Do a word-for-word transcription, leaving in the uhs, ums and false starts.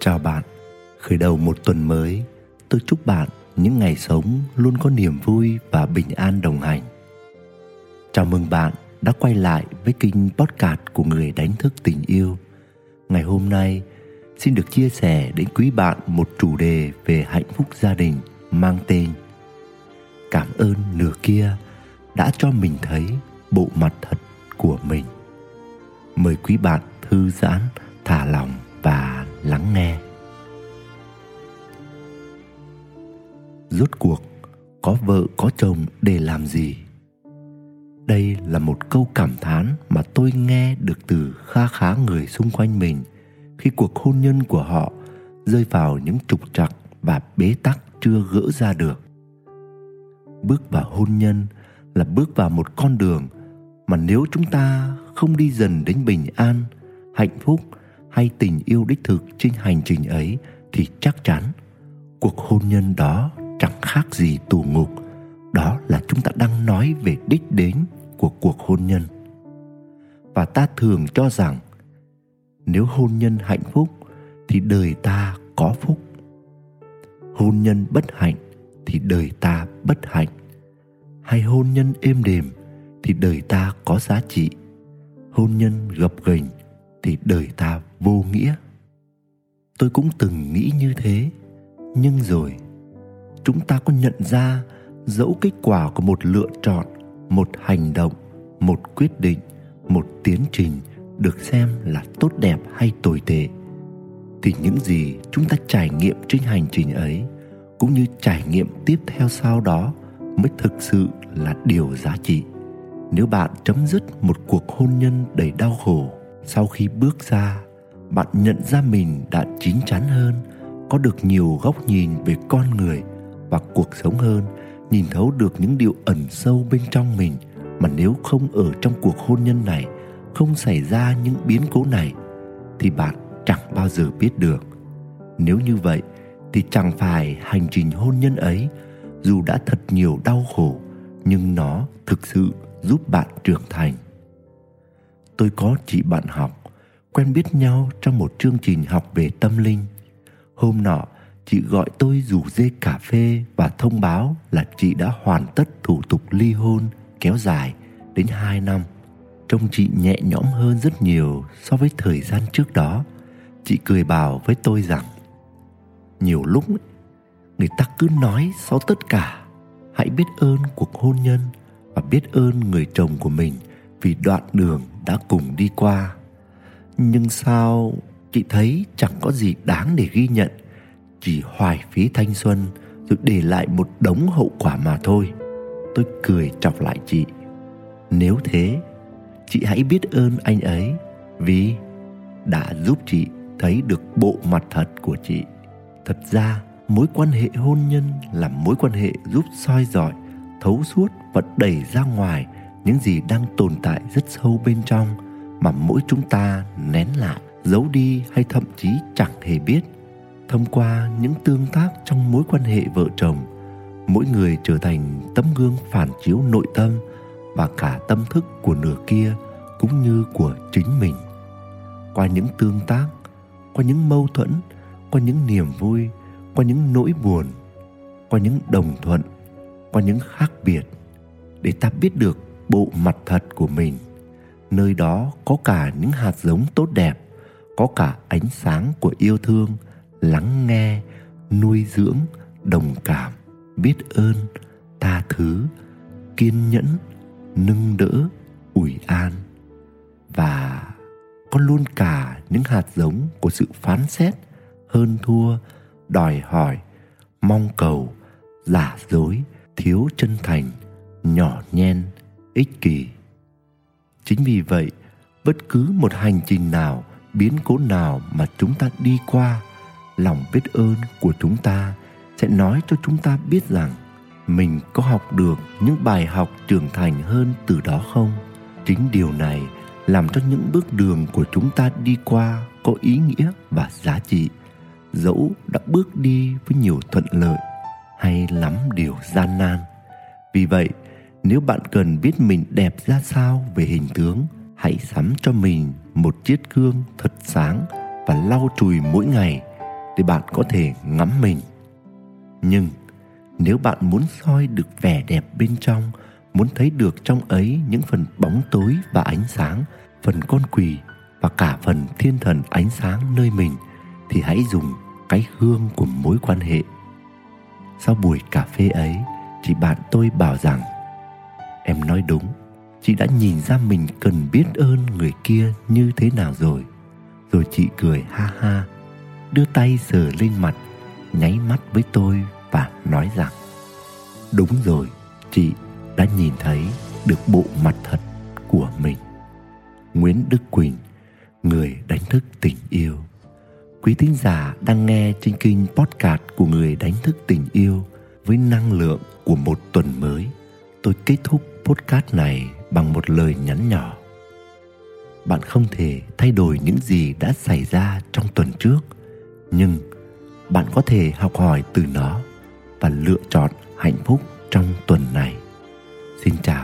Chào bạn, khởi đầu một tuần mới, tôi chúc bạn những ngày sống luôn có niềm vui và bình an đồng hành. Chào mừng bạn đã quay lại với kênh podcast của Người Đánh Thức Tình Yêu. Ngày hôm nay, xin được chia sẻ đến quý bạn một chủ đề về hạnh phúc gia đình mang tên Cảm ơn nửa kia đã cho mình thấy bộ mặt thật của mình. Mời quý bạn thư giãn, thả lỏng và lắng nghe. Rốt cuộc, có vợ có chồng để làm gì? Đây là một câu cảm thán mà tôi nghe được từ kha khá người xung quanh mình khi cuộc hôn nhân của họ rơi vào những trục trặc và bế tắc chưa gỡ ra được. Bước vào hôn nhân là bước vào một con đường mà nếu chúng ta không đi dần đến bình an, hạnh phúc hay tình yêu đích thực trên hành trình ấy thì chắc chắn cuộc hôn nhân đó chẳng khác gì tù ngục. Đó là chúng ta đang nói về đích đến của cuộc hôn nhân. Và ta thường cho rằng nếu hôn nhân hạnh phúc thì đời ta có phúc, hôn nhân bất hạnh thì đời ta bất hạnh, hay hôn nhân êm đềm thì đời ta có giá trị, hôn nhân gập ghềnh thì đời ta vô nghĩa. Tôi cũng từng nghĩ như thế, nhưng rồi chúng ta có nhận ra dẫu kết quả của một lựa chọn, một hành động, một quyết định, một tiến trình được xem là tốt đẹp hay tồi tệ, thì những gì chúng ta trải nghiệm trên hành trình ấy cũng như trải nghiệm tiếp theo sau đó mới thực sự là điều giá trị. Nếu bạn chấm dứt một cuộc hôn nhân đầy đau khổ, sau khi bước ra, bạn nhận ra mình đã chín chắn hơn, có được nhiều góc nhìn về con người và cuộc sống hơn, nhìn thấu được những điều ẩn sâu bên trong mình mà nếu không ở trong cuộc hôn nhân này, không xảy ra những biến cố này, thì bạn chẳng bao giờ biết được. Nếu như vậy thì chẳng phải hành trình hôn nhân ấy, dù đã thật nhiều đau khổ, nhưng nó thực sự giúp bạn trưởng thành. Tôi có chị bạn học, quen biết nhau trong một chương trình học về tâm linh. Hôm nọ, chị gọi tôi rủ rê cà phê và thông báo là chị đã hoàn tất thủ tục ly hôn kéo dài đến hai năm. Trông chị nhẹ nhõm hơn rất nhiều so với thời gian trước đó. Chị cười bảo với tôi rằng, nhiều lúc người ta cứ nói sau tất cả, hãy biết ơn cuộc hôn nhân và biết ơn người chồng của mình vì đoạn đường đã cùng đi qua. Nhưng sao chị thấy chẳng có gì đáng để ghi nhận, chỉ hoài phí thanh xuân rồi để lại một đống hậu quả mà thôi. Tôi cười chọc lại chị, nếu thế chị hãy biết ơn anh ấy vì đã giúp chị thấy được bộ mặt thật của chị. Thật ra mối quan hệ hôn nhân là mối quan hệ giúp soi rọi, thấu suốt và đẩy ra ngoài những gì đang tồn tại rất sâu bên trong mà mỗi chúng ta nén lại, giấu đi hay thậm chí chẳng hề biết. Thông qua những tương tác trong mối quan hệ vợ chồng, mỗi người trở thành tấm gương phản chiếu nội tâm và cả tâm thức của nửa kia cũng như của chính mình. Qua những tương tác, qua những mâu thuẫn, qua những niềm vui, qua những nỗi buồn, qua những đồng thuận, qua những khác biệt, để ta biết được bộ mặt thật của mình. Nơi đó có cả những hạt giống tốt đẹp, có cả ánh sáng của yêu thương, lắng nghe, nuôi dưỡng, đồng cảm, biết ơn, tha thứ, kiên nhẫn, nâng đỡ, ủi an. Và có luôn cả những hạt giống của sự phán xét, hơn thua, đòi hỏi, mong cầu, giả dối, thiếu chân thành, nhỏ nhen, ích kỷ. Chính vì vậy, bất cứ một hành trình nào, biến cố nào mà chúng ta đi qua, lòng biết ơn của chúng ta sẽ nói cho chúng ta biết rằng mình có học được những bài học trưởng thành hơn từ đó không. Chính điều này làm cho những bước đường của chúng ta đi qua có ý nghĩa và giá trị, dẫu đã bước đi với nhiều thuận lợi hay lắm điều gian nan. Vì vậy, nếu bạn cần biết mình đẹp ra sao về hình tướng, hãy sắm cho mình một chiếc gương thật sáng và lau chùi mỗi ngày để bạn có thể ngắm mình. Nhưng nếu bạn muốn soi được vẻ đẹp bên trong, muốn thấy được trong ấy những phần bóng tối và ánh sáng, phần con quỷ và cả phần thiên thần ánh sáng nơi mình, thì hãy dùng cái hương của mối quan hệ. Sau buổi cà phê ấy, chị bạn tôi bảo rằng: "Em nói đúng, chị đã nhìn ra mình cần biết ơn người kia như thế nào rồi." Rồi chị cười ha ha, đưa tay sờ lên mặt, nháy mắt với tôi và nói rằng: "Đúng rồi, chị đã nhìn thấy được bộ mặt thật của mình." Nguyễn Đức Quỳnh, người đánh thức tình yêu. Quý thính giả đang nghe trên kênh podcast của Người Đánh Thức Tình Yêu với năng lượng của một tuần mới. Tôi kết thúc podcast này bằng một lời nhắn nhỏ. Bạn không thể thay đổi những gì đã xảy ra trong tuần trước, nhưng bạn có thể học hỏi từ nó và lựa chọn hạnh phúc trong tuần này. Xin chào.